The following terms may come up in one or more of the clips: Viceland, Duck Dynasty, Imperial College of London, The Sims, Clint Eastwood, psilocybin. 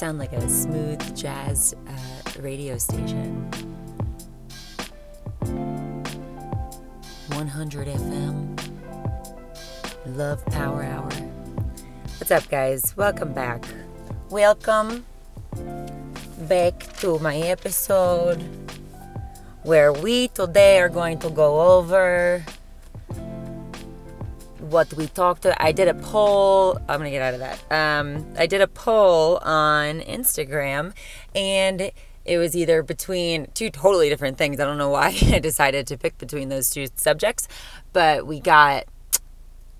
sound like a smooth jazz radio station. 100 FM. Love Power Hour. What's up, guys? Welcome back. Welcome back to my episode where we today are going to go over what we talked about. I did a poll. I'm going to get out of that. I did a poll on Instagram, and it was either between two totally different things. I don't know why I decided to pick between those two subjects, but we got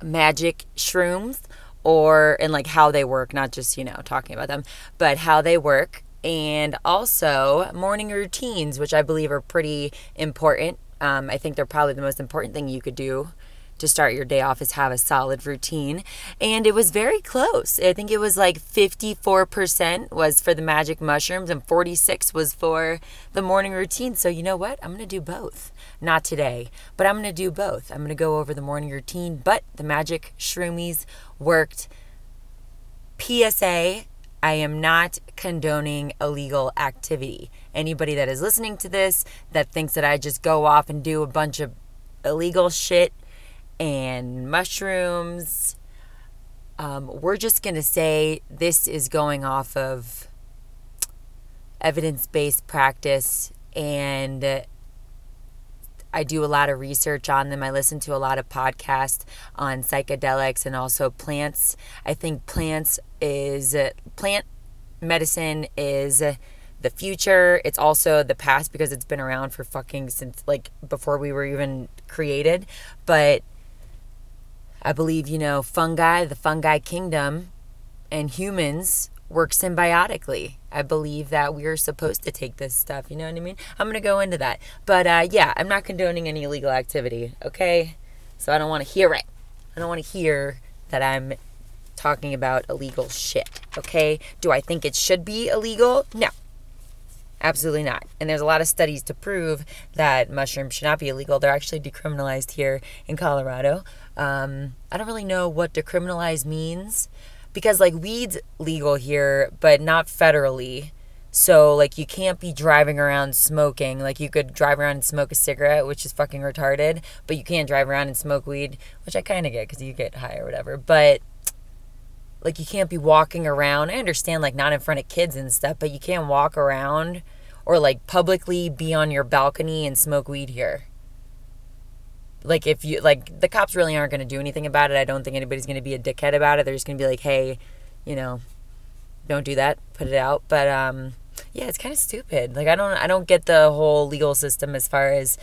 magic shrooms and like how they work, not just, talking about them, but how they work, and also morning routines, which I believe are pretty important. I think they're probably the most important thing you could do to start your day off is have a solid routine. And it was very close. I think it was like 54% was for the magic mushrooms and 46% was for the morning routine. So you know what? I'm going to do both. Not today, but I'm going to do both. I'm going to go over the morning routine, but the magic shroomies worked. PSA, I am not condoning illegal activity. Anybody that is listening to this that thinks that I just go off and do a bunch of illegal shit and mushrooms, we're just going to say this is going off of evidence-based practice, and I do a lot of research on them. I listen to a lot of podcasts on psychedelics and also plants. I think plant medicine is the future. It's also the past because it's been around for since like before we were even created, but I believe, fungi, the fungi kingdom, and humans work symbiotically. I believe that we're supposed to take this stuff, you know what I mean? I'm going to go into that. But I'm not condoning any illegal activity, okay? So I don't want to hear it. I don't want to hear that I'm talking about illegal shit, okay? Do I think it should be illegal? No. Absolutely not. And there's a lot of studies to prove that mushrooms should not be illegal. They're actually decriminalized here in Colorado. I don't really know what decriminalized means because weed's legal here, but not federally. So you can't be driving around smoking. You could drive around and smoke a cigarette, which is fucking retarded, but you can't drive around and smoke weed, which I kind of get because you get high or whatever. But you can't be walking around. I understand, not in front of kids and stuff, but you can't walk around or, publicly be on your balcony and smoke weed here. If you, the cops really aren't going to do anything about it. I don't think anybody's going to be a dickhead about it. They're just going to be like, hey, don't do that. Put it out. But, yeah, it's kind of stupid. I don't get the whole legal system as far as,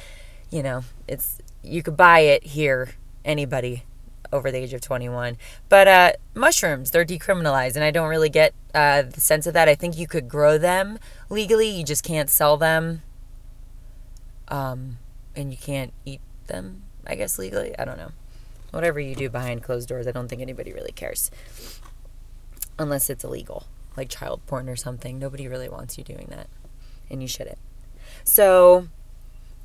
you could buy it here, anybody over the age of 21. But mushrooms, they're decriminalized, and I don't really get the sense of that. I think you could grow them legally. You just can't sell them. And you can't eat them, I guess, legally. I don't know. Whatever you do behind closed doors, I don't think anybody really cares. Unless it's illegal, like child porn or something. Nobody really wants you doing that, and you shouldn't. So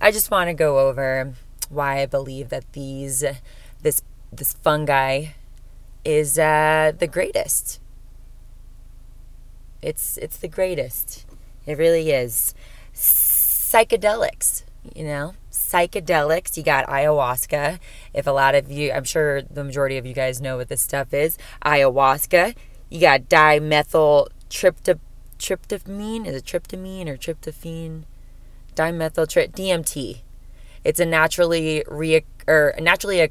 I just want to go over why I believe that this fungi is the greatest. It's the greatest. It really is. Psychedelics, Psychedelics. You got ayahuasca. If a lot of you, I'm sure the majority of you guys know what this stuff is. Ayahuasca. You got dimethyltryptamine. Is it tryptamine or tryptophan? DMT. It's a naturally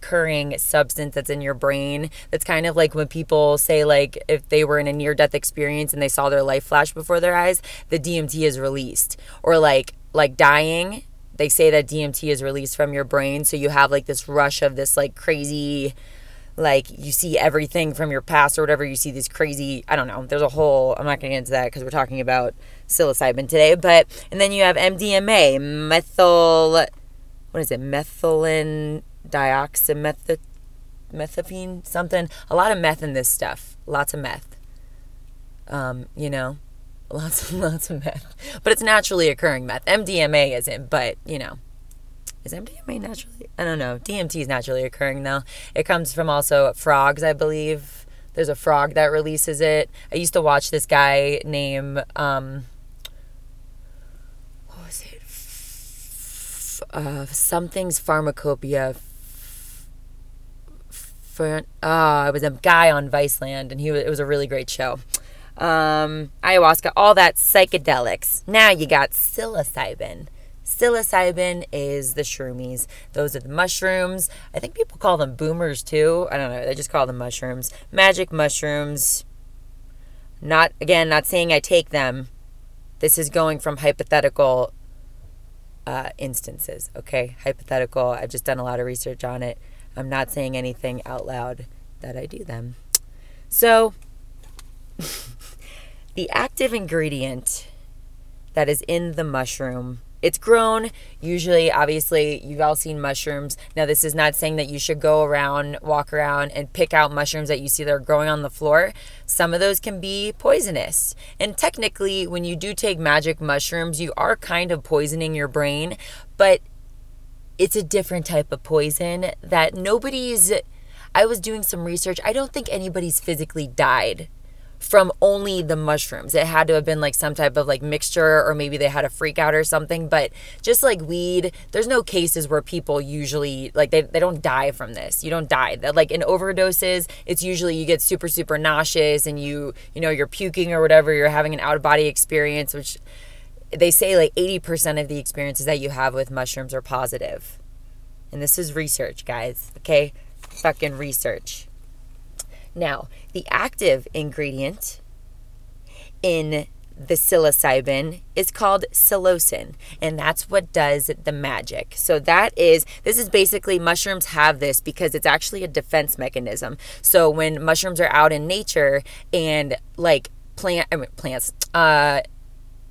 occurring substance that's in your brain. That's kind of like when people say if they were in a near-death experience and they saw their life flash before their eyes, the DMT is released. Or like dying, they say that DMT is released from your brain, so you have this rush of this crazy, you see everything from your past or whatever. You see these crazy, I don't know, there's a whole, I'm not going to get into that because we're talking about psilocybin today. But, and then you have MDMA, methylene dioxymethylmethapine, something. A lot of meth in this stuff. Lots of meth. Lots of meth. But it's naturally occurring meth. MDMA isn't, but, Is MDMA naturally? I don't know. DMT is naturally occurring, though. It comes from also frogs, I believe. There's a frog that releases it. I used to watch this guy named, what was it? Something's Pharmacopoeia. It was a guy on Viceland, and it was a really great show. Ayahuasca, all that psychedelics. Now you got psilocybin. Psilocybin is the shroomies. Those are the mushrooms. I think people call them boomers too. I don't know. They just call them mushrooms. Magic mushrooms. Not saying I take them. This is going from hypothetical instances. Okay, hypothetical. I've just done a lot of research on it. I'm not saying anything out loud that I do them. So, the active ingredient that is in the mushroom, it's grown. Usually, obviously, you've all seen mushrooms. Now, this is not saying that you should walk around and pick out mushrooms that you see that are growing on the floor. Some of those can be poisonous. And technically, when you do take magic mushrooms, you are kind of poisoning your brain, but it's a different type of poison that I was doing some research. I don't think anybody's physically died from only the mushrooms. It had to have been like some type of like mixture, or maybe they had a freak out or something. But just like weed, there's no cases where people usually like they don't die from this. You don't die. That like in overdoses, it's usually you get super, super nauseous and you know, you're puking or whatever, you're having an out of body experience, which they say like 80% of the experiences that you have with mushrooms are positive. And this is research, guys, okay? Fucking research. Now, the active ingredient in the psilocybin is called psilocin, and that's what does the magic. So this is basically, mushrooms have this because it's actually a defense mechanism. So when mushrooms are out in nature and like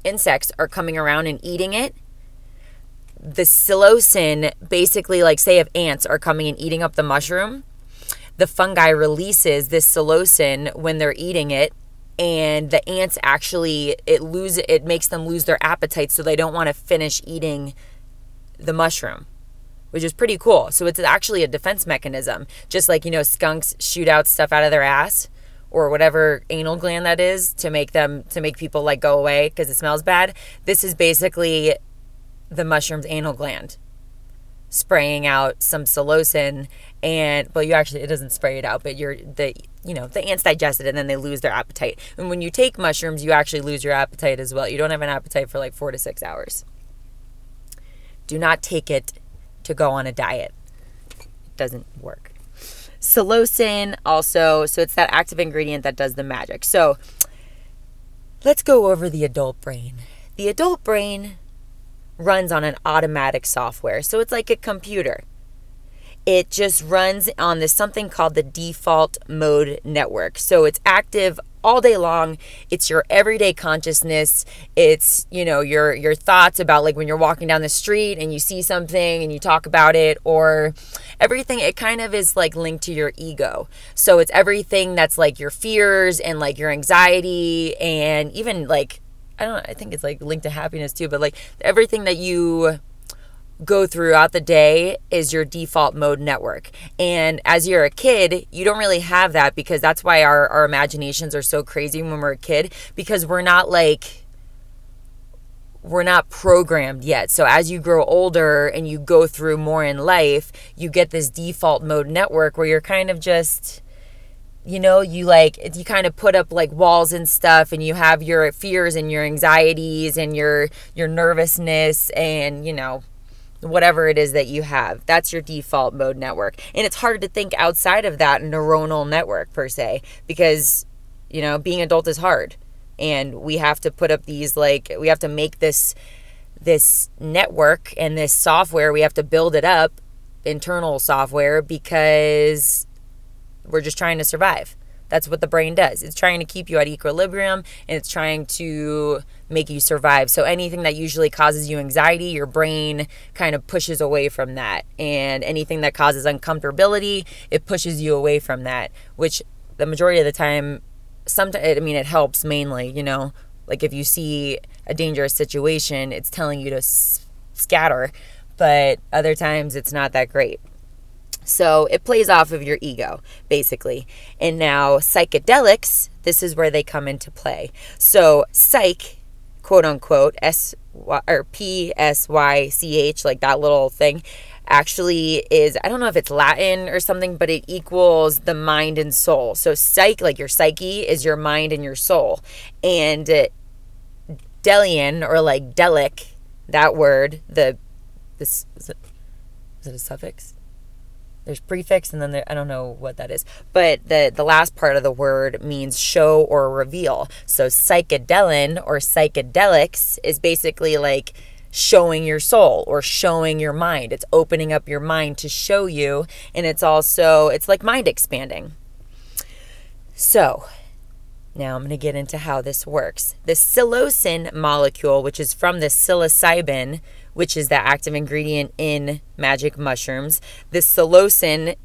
insects are coming around and eating it, the psilocin basically, like say if ants are coming and eating up the mushroom, the fungi releases this psilocin when they're eating it, and the ants actually, it makes them lose their appetite, so they don't want to finish eating the mushroom, which is pretty cool. So it's actually a defense mechanism, just like, you know, skunks shoot out stuff out of their ass or whatever anal gland that is to make people like go away because it smells bad. This is basically the mushroom's anal gland spraying out some psilocin, it doesn't spray it out, but the ants digest it and then they lose their appetite. And when you take mushrooms, you actually lose your appetite as well. You don't have an appetite for like 4 to 6 hours. Do not take it to go on a diet. It doesn't work. Psilocin also, so it's that active ingredient that does the magic. So let's go over the adult brain. The adult brain runs on an automatic software. So it's like a computer. It just runs on this something called the default mode network. So it's active all day long. It's your everyday consciousness. It's, you know, your thoughts about like when you're walking down the street and you see something and you talk about it, or everything. It kind of is like linked to your ego. So it's everything that's like your fears and like your anxiety, and even like, I think it's like linked to happiness too, but like everything that you go throughout the day is your default mode network. And as you're a kid, you don't really have that, because that's why our imaginations are so crazy when we're a kid, because we're not programmed yet. So as you grow older and you go through more in life, you get this default mode network where you're kind of just, you know, you kind of put up like walls and stuff, and you have your fears and your anxieties and your nervousness and, you know, whatever it is that you have. That's your default mode network. And it's hard to think outside of that neuronal network per se, because, you know, being adult is hard, and we have to put up these, like, we have to make this network and this software. We have to build it up, internal software, because we're just trying to survive. That's what the brain does. It's trying to keep you at equilibrium, and it's trying to make you survive. So anything that usually causes you anxiety, your brain kind of pushes away from that. And anything that causes uncomfortability, it pushes you away from that, which the majority of the time, sometimes, I mean, it helps mainly, you know, like if you see a dangerous situation, it's telling you to scatter, but other times it's not that great. So it plays off of your ego, basically. And now psychedelics, this is where they come into play. So psych, quote unquote, psych, like that little thing, actually is, I don't know if it's Latin or something, but it equals the mind and soul. So psych, like your psyche, is your mind and your soul. And delian, or like delic, that word, is it a suffix? There's prefix, and then I don't know what that is. But the last part of the word means show or reveal. So psychedelin or psychedelics is basically like showing your soul or showing your mind. It's opening up your mind to show you, and it's also, it's like mind expanding. So now I'm going to get into how this works. The psilocin molecule, which is from the psilocybin, which is the active ingredient in magic mushrooms. The psilocin,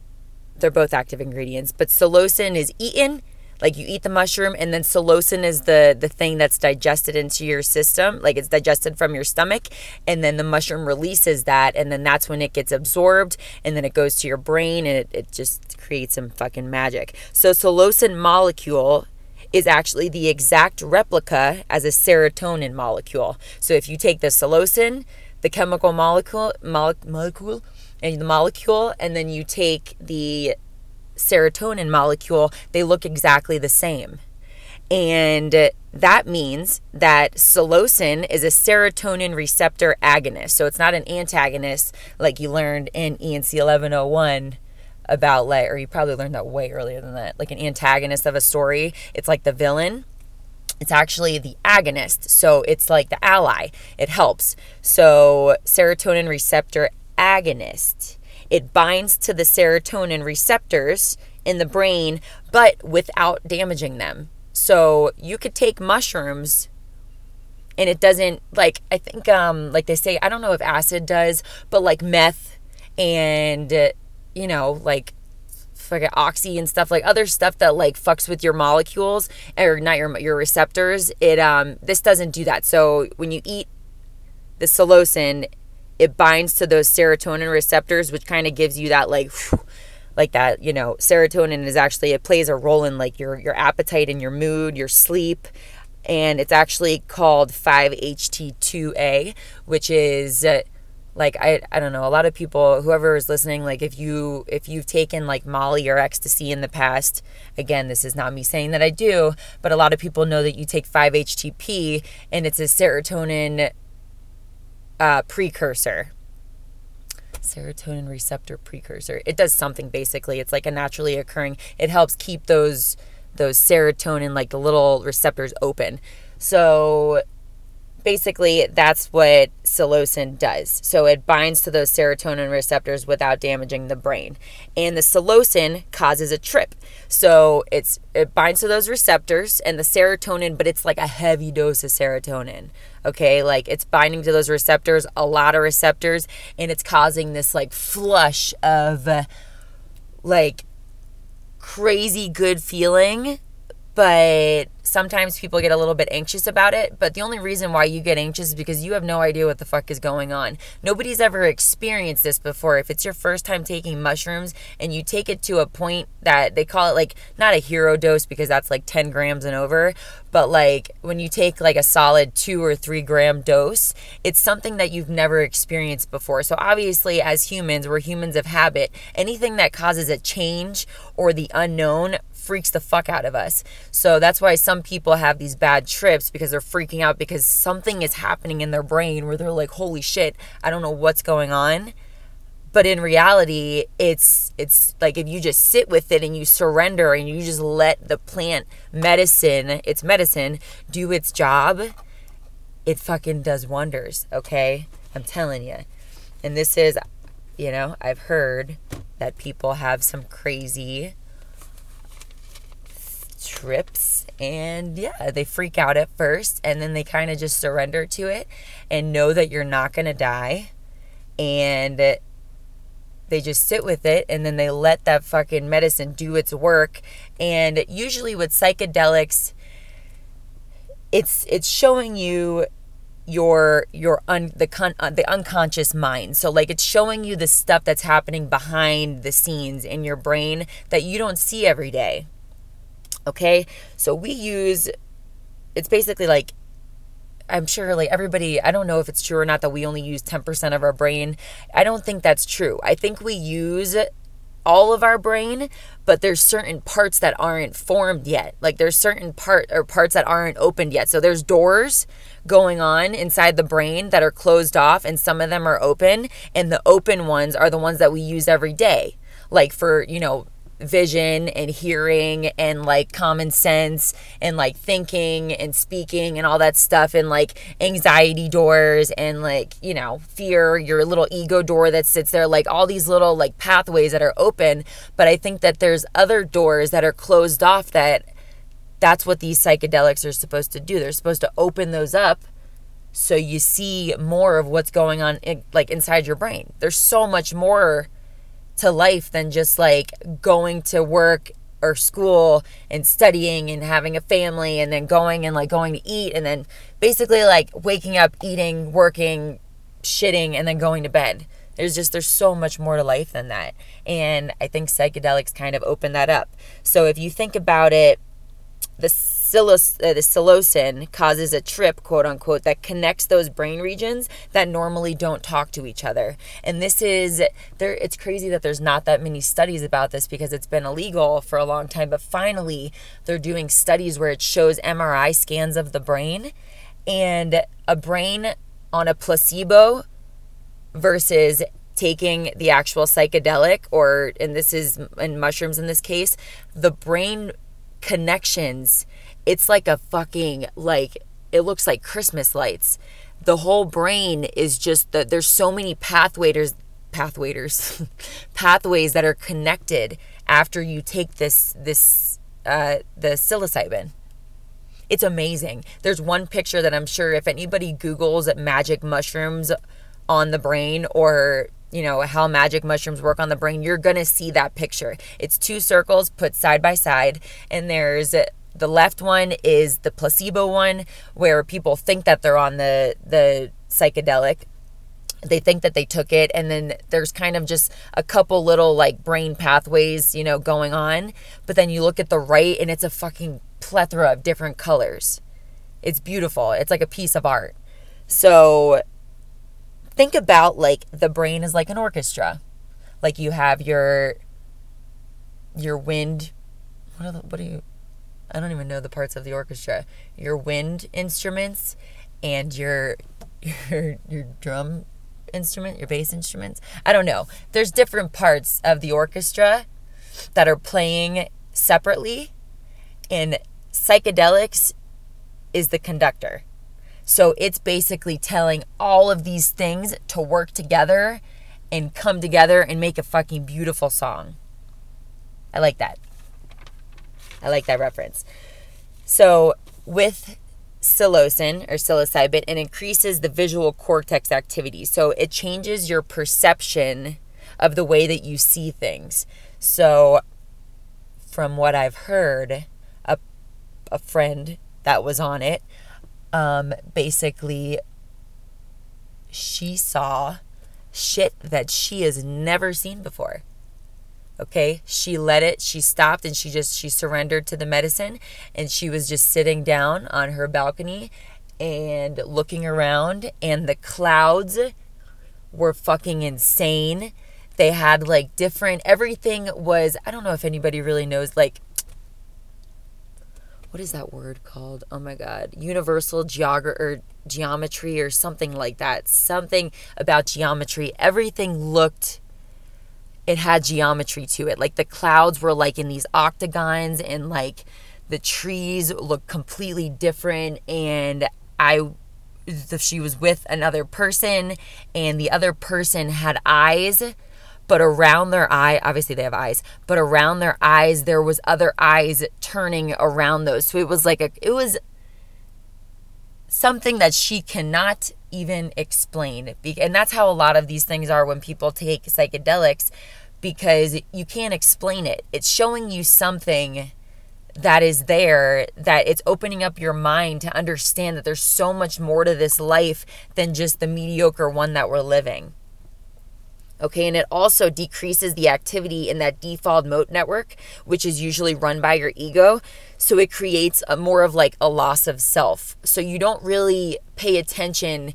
they're both active ingredients, but psilocin is eaten, like you eat the mushroom, and then psilocin is the thing that's digested into your system, like it's digested from your stomach, and then the mushroom releases that, and then that's when it gets absorbed, and then it goes to your brain, and it just creates some fucking magic. So psilocin molecule is actually the exact replica as a serotonin molecule. So if you take the psilocin, the chemical molecule, and then you take the serotonin molecule, they look exactly the same. And that means that psilocin is a serotonin receptor agonist. So it's not an antagonist like you learned in ENC 1101 about, like, or you probably learned that way earlier than that, like an antagonist of a story. It's like the villain. It's actually the agonist, so it's like the ally. It helps. So serotonin receptor agonist. It binds to the serotonin receptors in the brain, but without damaging them. So you could take mushrooms, and it doesn't, like, I think, like they say, I don't know if acid does, but like meth and, you know, like fucking oxy and stuff, like other stuff that like fucks with your molecules, or not your receptors, it this doesn't do that. So when you eat the psilocin, it binds to those serotonin receptors, which kind of gives you that like that, you know, serotonin is actually, it plays a role in like your appetite and your mood, your sleep, and it's actually called 5-HT2A, which is like, I don't know, a lot of people, whoever is listening, like if you've taken like Molly or ecstasy in the past, again, this is not me saying that I do, but a lot of people know that you take 5-HTP, and it's a serotonin precursor. Serotonin receptor precursor. It does something, basically. It's like a naturally occurring, it helps keep those serotonin, like the little receptors, open. So basically, that's what psilocin does. So it binds to those serotonin receptors without damaging the brain. And the psilocin causes a trip. So it binds to those receptors and the serotonin, but it's like a heavy dose of serotonin. Okay, like it's binding to those receptors, a lot of receptors, and it's causing this like flush of like crazy good feeling. But sometimes people get a little bit anxious about it. But the only reason why you get anxious is because you have no idea what the fuck is going on. Nobody's ever experienced this before. If it's your first time taking mushrooms and you take it to a point that they call it like, not a hero dose because that's like 10 grams and over, but like when you take like a solid 2 or 3 gram dose, it's something that you've never experienced before. So obviously as humans, we're humans of habit. Anything that causes a change or the unknown freaks the fuck out of us. So that's why some people have these bad trips, because they're freaking out because something is happening in their brain where they're like, holy shit, I don't know what's going on. But in reality, it's like if you just sit with it and you surrender and you just let the plant medicine, its medicine, do its job, it fucking does wonders, okay? I'm telling you. And this is, you know, I've heard that people have some crazy trips, and yeah, they freak out at first, and then they kind of just surrender to it and know that you're not gonna die, and they just sit with it, and then they let that fucking medicine do its work. And usually with psychedelics, it's showing you the unconscious mind. So like it's showing you the stuff that's happening behind the scenes in your brain that you don't see every day. Okay. So it's basically like, I'm sure like everybody, I don't know if it's true or not that we only use 10% of our brain. I don't think that's true. I think we use all of our brain, but there's certain parts that aren't formed yet. Like there's certain parts that aren't opened yet. So there's doors going on inside the brain that are closed off and some of them are open, and the open ones are the ones that we use every day. Like for, vision and hearing and like common sense and like thinking and speaking and all that stuff, and like anxiety doors and like, fear, your little ego door that sits there, like all these little like pathways that are open. But I think that there's other doors that are closed off that's what these psychedelics are supposed to do. They're supposed to open those up so you see more of what's going on inside your brain. There's so much more to life than just like going to work or school and studying and having a family and then going to eat and then basically like waking up, eating, working, shitting, and then going to bed. There's so much more to life than that. And I think psychedelics kind of open that up. So if you think about it, the psilocin causes a trip, quote unquote, that connects those brain regions that normally don't talk to each other. And it's crazy that there's not that many studies about this because it's been illegal for a long time. But finally, they're doing studies where it shows MRI scans of the brain, and a brain on a placebo versus taking the actual psychedelic, and this is in mushrooms in this case, the brain connections. It's like a fucking, like, it looks like Christmas lights. The whole brain is just that there's so many pathways that are connected after you take this the psilocybin. It's amazing. There's one picture that I'm sure if anybody Googles magic mushrooms on the brain or how magic mushrooms work on the brain, you're going to see that picture. It's two circles put side by side, and there's the left one is the placebo one where people think that they're on the psychedelic. They think that they took it, and then there's kind of just a couple little like brain pathways, going on. But then you look at the right and it's a fucking plethora of different colors. It's beautiful. It's like a piece of art. So think about like the brain is like an orchestra. Like you have your wind. I don't even know the parts of the orchestra. Your wind instruments and your drum instrument, your bass instruments. I don't know. There's different parts of the orchestra that are playing separately, and psychedelics is the conductor. So it's basically telling all of these things to work together and come together and make a fucking beautiful song. I like that. I like that reference. So with psilocybin, it increases the visual cortex activity. So it changes your perception of the way that you see things. So from what I've heard, a friend that was on it, basically she saw shit that she has never seen before. Okay. She let it, she stopped, and she surrendered to the medicine, and she was just sitting down on her balcony and looking around, and the clouds were fucking insane. They had like different, everything was, I don't know if anybody really knows, like, what is that word called? Oh my God. Universal geometry or something like that. Something about geometry. Everything it had geometry to it. Like the clouds were like in these octagons, and like the trees looked completely different. And she was with another person, and the other person had eyes, but around their eye, obviously they have eyes, but around their eyes, there was other eyes turning around those. So it was like it was something that she cannot even explain. And that's how a lot of these things are when people take psychedelics, because you can't explain it. It's showing you something that is there, that it's opening up your mind to understand that there's so much more to this life than just the mediocre one that we're living. Okay, and it also decreases the activity in that default mode network, which is usually run by your ego. So it creates a more of like a loss of self. So you don't really pay attention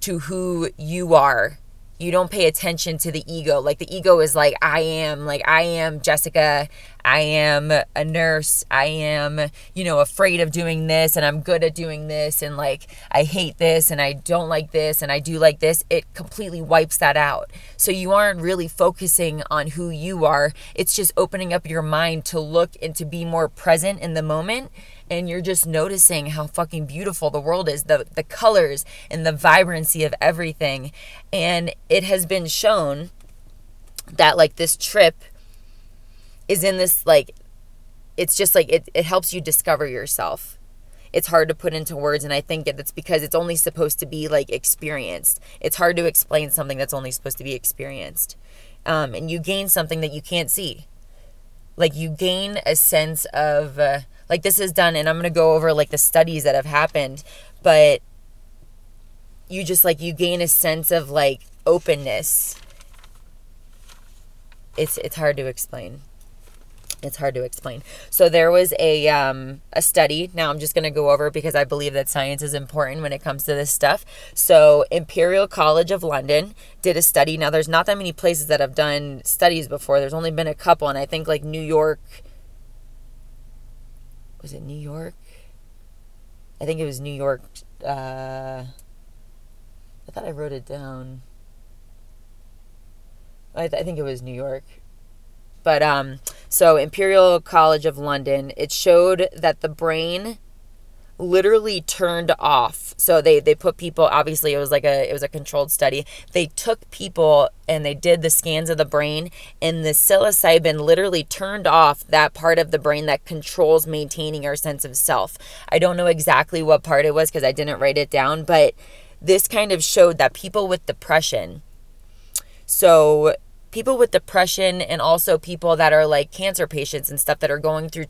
to who you are. You don't pay attention to the ego. Like the ego is like, I am Jessica. I am a nurse. I am, you know, afraid of doing this, and I'm good at doing this. And like, I hate this, and I don't like this, and I do like this. It completely wipes that out. So you aren't really focusing on who you are. It's just opening up your mind to look and to be more present in the moment. And you're just noticing how fucking beautiful the world is, the colors and the vibrancy of everything. And it has been shown that like this trip is in this, like, it's just like, it helps you discover yourself. It's hard to put into words. And I think that's because it's only supposed to be like experienced. It's hard to explain something that's only supposed to be experienced. And you gain something that you can't see. Like you gain a sense of, like this is done, and I'm going to go over like the studies that have happened, but you just like, you gain a sense of like openness. It's hard to explain. It's hard to explain. So there was a study. Now I'm just going to go over it because I believe that science is important when it comes to this stuff. So Imperial College of London did a study. Now there's not that many places that have done studies before. There's only been a couple. And I think like New York, was it New York? I think it was New York. I thought I wrote it down. I think it was New York. But so Imperial College of London, it showed that the brain literally turned off. So they put people, obviously it was a controlled study. They took people and they did the scans of the brain, and the psilocybin literally turned off that part of the brain that controls maintaining our sense of self. I don't know exactly what part it was because I didn't write it down, but this kind of showed that people with depression, so people with depression and also people that are like cancer patients and stuff that are going through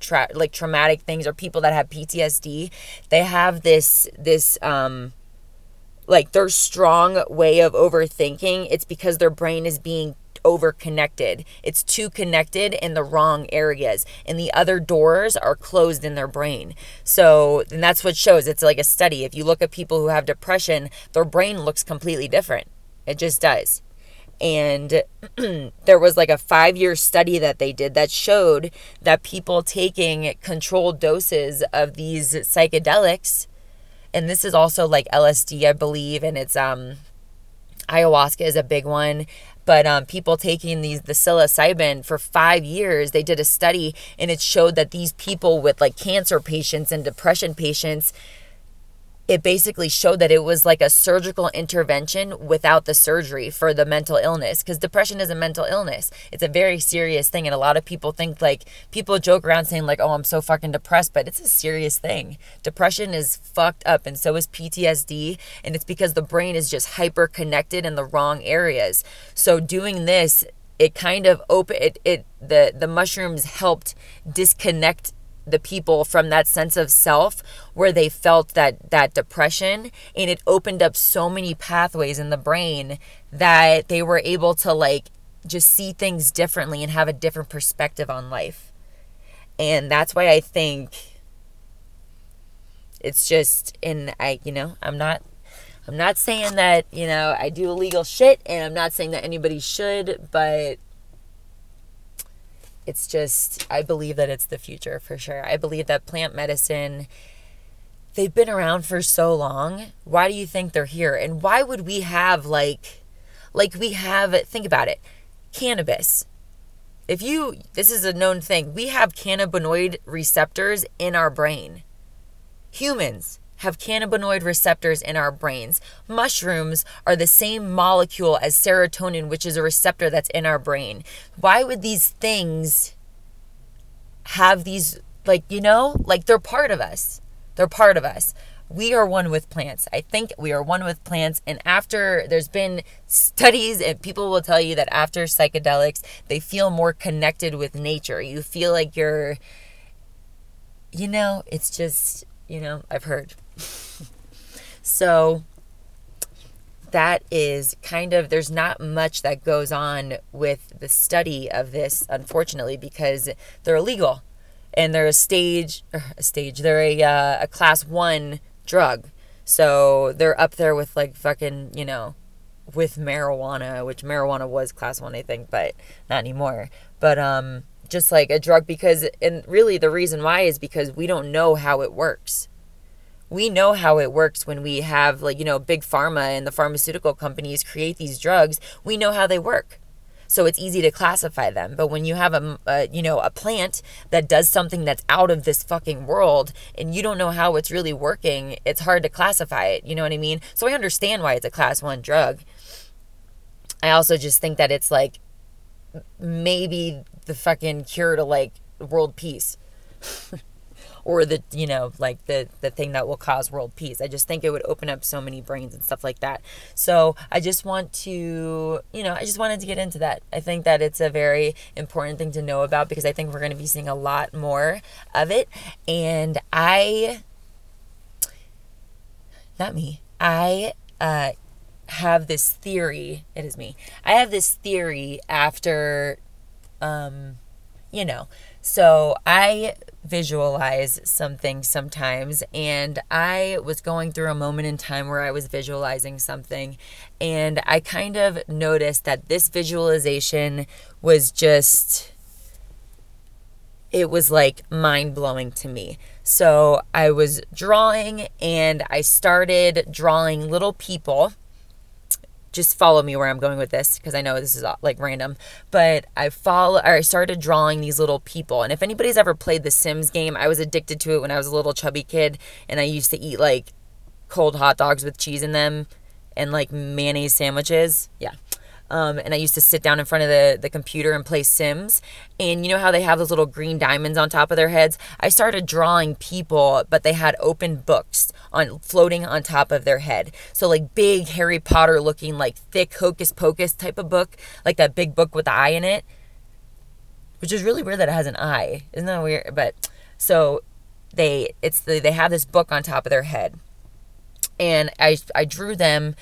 traumatic things, or people that have PTSD, they have this like their strong way of overthinking. It's because their brain is being overconnected. It's too connected in the wrong areas, and the other doors are closed in their brain. So, and that's what shows. It's like a study. If you look at people who have depression, their brain looks completely different. It just does. And there was like a 5-year study that they did that showed that people taking controlled doses of these psychedelics, and this is also like LSD, I believe, and it's ayahuasca is a big one, but people taking the psilocybin for 5 years, they did a study, and it showed that these people with like cancer patients and depression patients, it basically showed that it was like a surgical intervention without the surgery for the mental illness. Because depression is a mental illness. It's a very serious thing. And a lot of people think, like, people joke around saying like, oh, I'm so fucking depressed. But it's a serious thing. Depression is fucked up. And so is PTSD. And it's because the brain is just hyper connected in the wrong areas. So doing this, it kind of the mushrooms helped disconnect the people from that sense of self where they felt that depression, and it opened up so many pathways in the brain that they were able to like just see things differently and have a different perspective on life. And that's why I think it's just, and I, you know, I'm not saying that, you know, I do illegal shit, and I'm not saying that anybody should, but it's just, I believe that it's the future for sure. I believe that plant medicine, they've been around for so long. Why do you think they're here? And why would we have think about it, cannabis. This is a known thing. We have cannabinoid receptors in our brain. Humans have cannabinoid receptors in our brains. Mushrooms are the same molecule as serotonin, which is a receptor that's in our brain. Why would these things have these, like, you know, like they're part of us. They're part of us. We are one with plants. I think we are one with plants. And after, there's been studies, and people will tell you that after psychedelics, they feel more connected with nature. You feel like you're it's just, I've heard. So that is kind of, there's not much that goes on with the study of this, unfortunately, because they're illegal and they're a class 1 drug. So they're up there with like fucking, with marijuana, which marijuana was class 1, I think, but not anymore. But, just like a drug, and really the reason why is because we don't know how it works. We know how it works when we have big pharma and the pharmaceutical companies create these drugs. We know how they work. So it's easy to classify them. But when you have a plant that does something that's out of this fucking world and you don't know how it's really working, it's hard to classify it. You know what I mean? So I understand why it's a class 1 drug. I also just think that it's like maybe the fucking cure to like world peace or the thing that will cause world peace. I just think it would open up so many brains and stuff like that. So I just want to, I just wanted to get into that. I think that it's a very important thing to know about because I think we're going to be seeing a lot more of it. And I have this theory. It is me. I have this theory after, so I visualize something sometimes, and I was going through a moment in time where I was visualizing something, and I kind of noticed that this visualization was just, it was like mind-blowing to me. So I was drawing, and I started drawing little people. Just follow me where I'm going with this because I know this is like random, but I started drawing these little people. And if anybody's ever played the Sims game, I was addicted to it when I was a little chubby kid, and I used to eat like cold hot dogs with cheese in them and like mayonnaise sandwiches. Yeah. And I used to sit down in front of the computer and play Sims. And you know how they have those little green diamonds on top of their heads? I started drawing people, but they had open books floating on top of their head. So like big Harry Potter looking, like thick Hocus Pocus type of book, like that big book with the eye in it, which is really weird that it has an eye. Isn't that weird? But so they have this book on top of their head, and I drew them.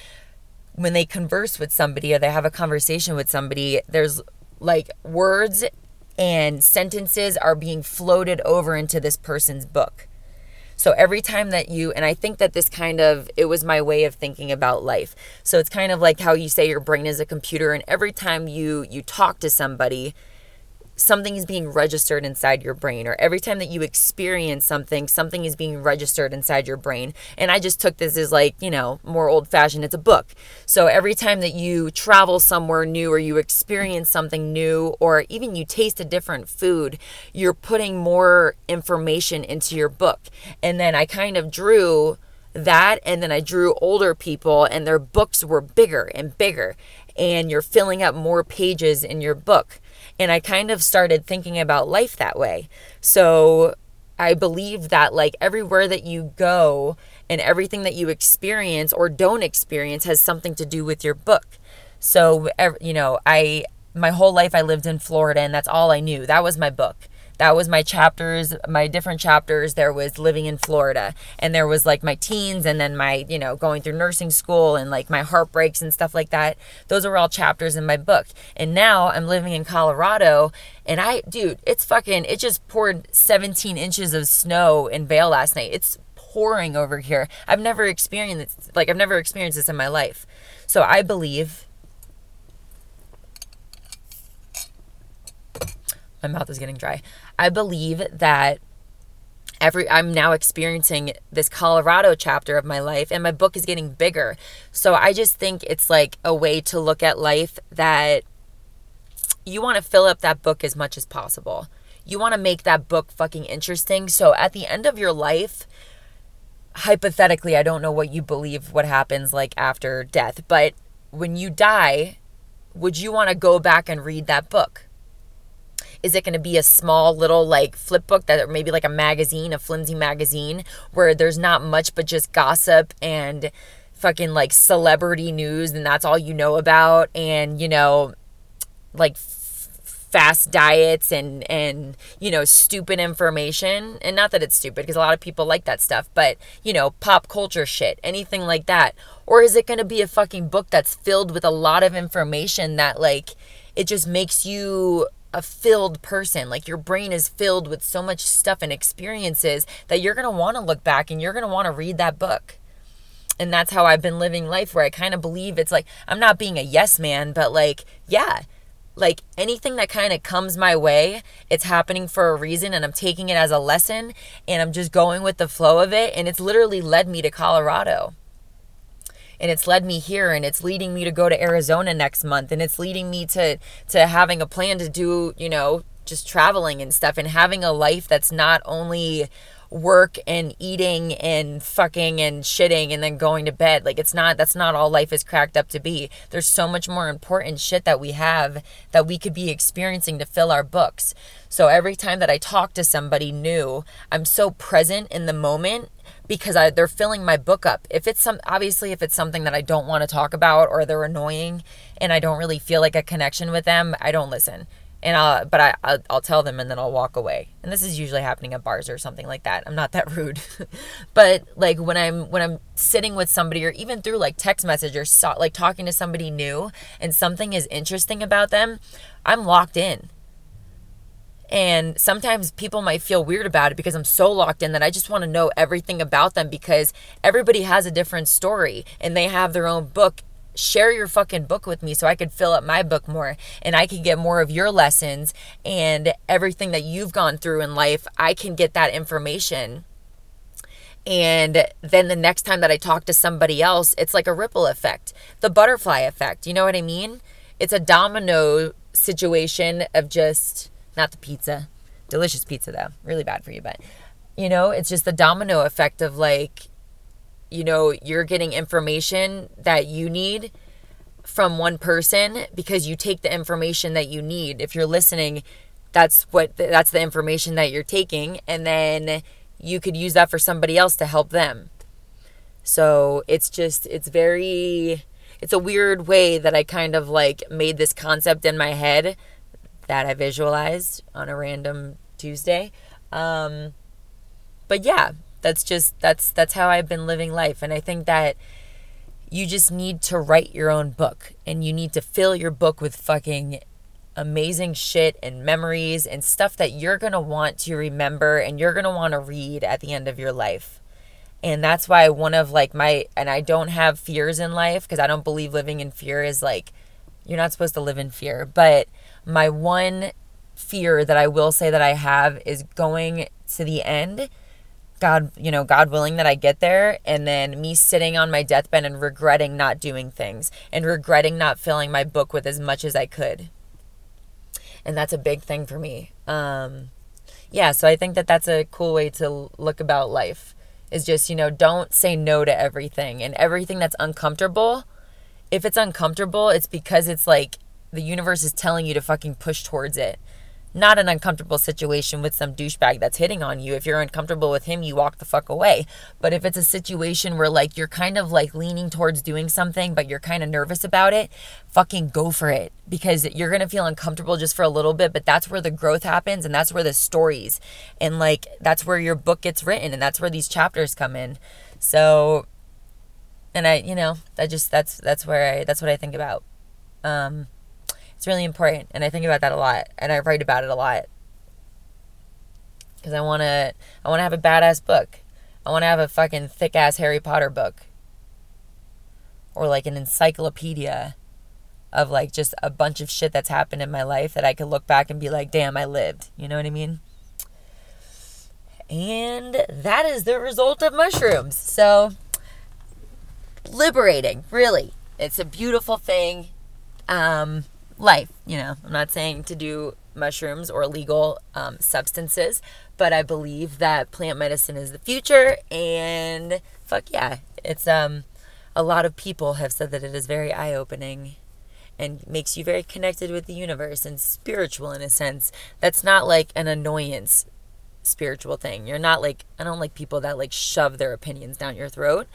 When they converse with somebody or they have a conversation with somebody, there's like words and sentences are being floated over into this person's book. So every time that and I think that this kind of, it was my way of thinking about life. So it's kind of like how you say your brain is a computer, and every time you talk to somebody, something is being registered inside your brain, or every time that you experience something is being registered inside your brain. And I just took this as like, more old fashioned, it's a book. So every time that you travel somewhere new or you experience something new, or even you taste a different food, you're putting more information into your book. And then I kind of drew that, and then I drew older people, and their books were bigger and bigger, and you're filling up more pages in your book. And I kind of started thinking about life that way. So I believe that like everywhere that you go and everything that you experience or don't experience has something to do with your book. So, my whole life I lived in Florida, and that's all I knew. That was my book. That was my chapters, my different chapters. There was living in Florida, and there was like my teens, and then my, going through nursing school, and like my heartbreaks and stuff like that. Those were all chapters in my book. And now I'm living in Colorado, and it just poured 17 inches of snow in Vail last night. It's pouring over here. I've never experienced this in my life. So I believe, my mouth is getting dry. I believe that I'm now experiencing this Colorado chapter of my life, and my book is getting bigger. So I just think it's like a way to look at life that you want to fill up that book as much as possible. You want to make that book fucking interesting. So at the end of your life, hypothetically, I don't know what you believe what happens like after death, but when you die, would you want to go back and read that book? Is it going to be a small little like flip book that maybe like a magazine, a flimsy magazine where there's not much but just gossip and fucking like celebrity news, and that's all you know about, and like fast diets and, you know, stupid information. And not that it's stupid, because a lot of people like that stuff, but, you know, pop culture shit, anything like that. Or is it going to be a fucking book that's filled with a lot of information that, like, it just makes you a filled person? Like, your brain is filled with so much stuff and experiences that you're going to want to look back and you're going to want to read that book. And that's how I've been living life, where I kind of believe it's like, I'm not being a yes man, but like, yeah, like anything that kind of comes my way, it's happening for a reason, and I'm taking it as a lesson, and I'm just going with the flow of it. And it's literally led me to Colorado, and it's led me here, and it's leading me to go to Arizona next month. And it's leading me to having a plan to do, you know, just traveling and stuff, and having a life that's not only work and eating and fucking and shitting and then going to bed. Like, it's not, that's not all life is cracked up to be. There's so much more important shit that we have that we could be experiencing to fill our books. So every time that I talk to somebody new, I'm so present in the moment, because they're filling my book up. If it's something that I don't want to talk about, or they're annoying and I don't really feel like a connection with them, I don't listen. And I'll tell them, and then I'll walk away. And this is usually happening at bars or something like that. I'm not that rude. But like when I'm sitting with somebody, or even through like text message, or like talking to somebody new, and something is interesting about them, I'm locked in. And sometimes people might feel weird about it, because I'm so locked in that I just want to know everything about them, because everybody has a different story and they have their own book. Share your fucking book with me so I could fill up my book more, and I can get more of your lessons and everything that you've gone through in life. I can get that information. And then the next time that I talk to somebody else, it's like a ripple effect, the butterfly effect. You know what I mean? It's a domino situation of just, not the pizza, delicious pizza though, really bad for you, but you know, it's just the domino effect of like, you know, you're getting information that you need from one person because you take the information that you need. If you're listening, that's the information that you're taking. And then you could use that for somebody else to help them. So it's just, it's a weird way that I kind of like made this concept in my head that I visualized on a random Tuesday. But yeah. That's how I've been living life. And I think that you just need to write your own book, and you need to fill your book with fucking amazing shit and memories and stuff that you're going to want to remember and you're going to want to read at the end of your life. And that's why one of like and I don't have fears in life, because I don't believe living in fear is like, you're not supposed to live in fear. But my one fear that I will say that I have is going to the end, God willing that I get there, and then me sitting on my deathbed and regretting not doing things, and regretting not filling my book with as much as I could. And that's a big thing for me. So I think that that's a cool way to look about life, is just, you know, don't say no to everything, and everything that's uncomfortable. If it's uncomfortable, it's because it's like the universe is telling you to fucking push towards it. Not an uncomfortable situation with some douchebag that's hitting on you. If you're uncomfortable with him, you walk the fuck away. But if it's a situation where like you're kind of like leaning towards doing something, but you're kind of nervous about it, fucking go for it, because you're going to feel uncomfortable just for a little bit. But that's where the growth happens, and that's where the stories, and like that's where your book gets written, and that's where these chapters come in. So, and that's what I think about. It's really important, and I think about that a lot, and I write about it a lot, because I want to have a badass book. I want to have a fucking thick-ass Harry Potter book, or like an encyclopedia of like just a bunch of shit that's happened in my life that I could look back and be like, damn, I lived. You know what I mean? And that is the result of mushrooms. So, liberating, really. It's a beautiful thing. Life, you know, I'm not saying to do mushrooms or illegal substances, but I believe that plant medicine is the future, and fuck yeah, it's a lot of people have said that it is very eye-opening and makes you very connected with the universe and spiritual in a sense. That's not like an annoyance spiritual thing. You're not like, I don't like people that like shove their opinions down your throat.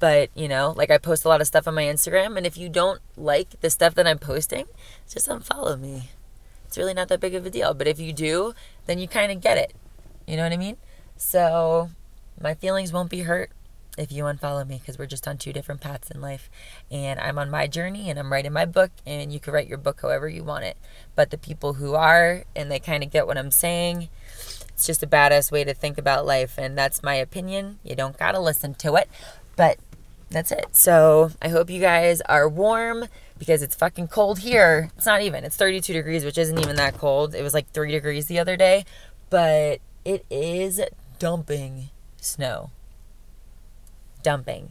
But, you know, like I post a lot of stuff on my Instagram, and if you don't like the stuff that I'm posting, just unfollow me. it's really not that big of a deal. But if you do, then you kind of get it. You know what I mean? So my feelings won't be hurt if you unfollow me, because we're just on two different paths in life. And I'm on my journey, and I'm writing my book, and you can write your book however you want it. But the people who are, and they kind of get what I'm saying, it's just a badass way to think about life. And that's my opinion. You don't got to listen to it. But that's it. So I hope you guys are warm, because it's fucking cold here. It's not even. It's 32 degrees, which isn't even that cold. It was like 3 degrees the other day. But it is dumping snow. Dumping.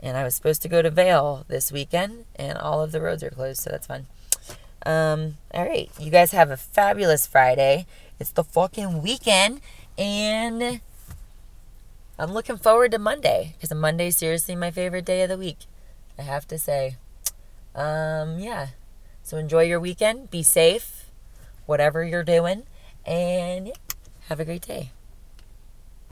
And I was supposed to go to Vail this weekend, and all of the roads are closed, so that's fun. All right. You guys have a fabulous Friday. It's the fucking weekend, and I'm looking forward to Monday, because Monday is seriously my favorite day of the week, I have to say. Yeah. So enjoy your weekend. Be safe, whatever you're doing, and have a great day.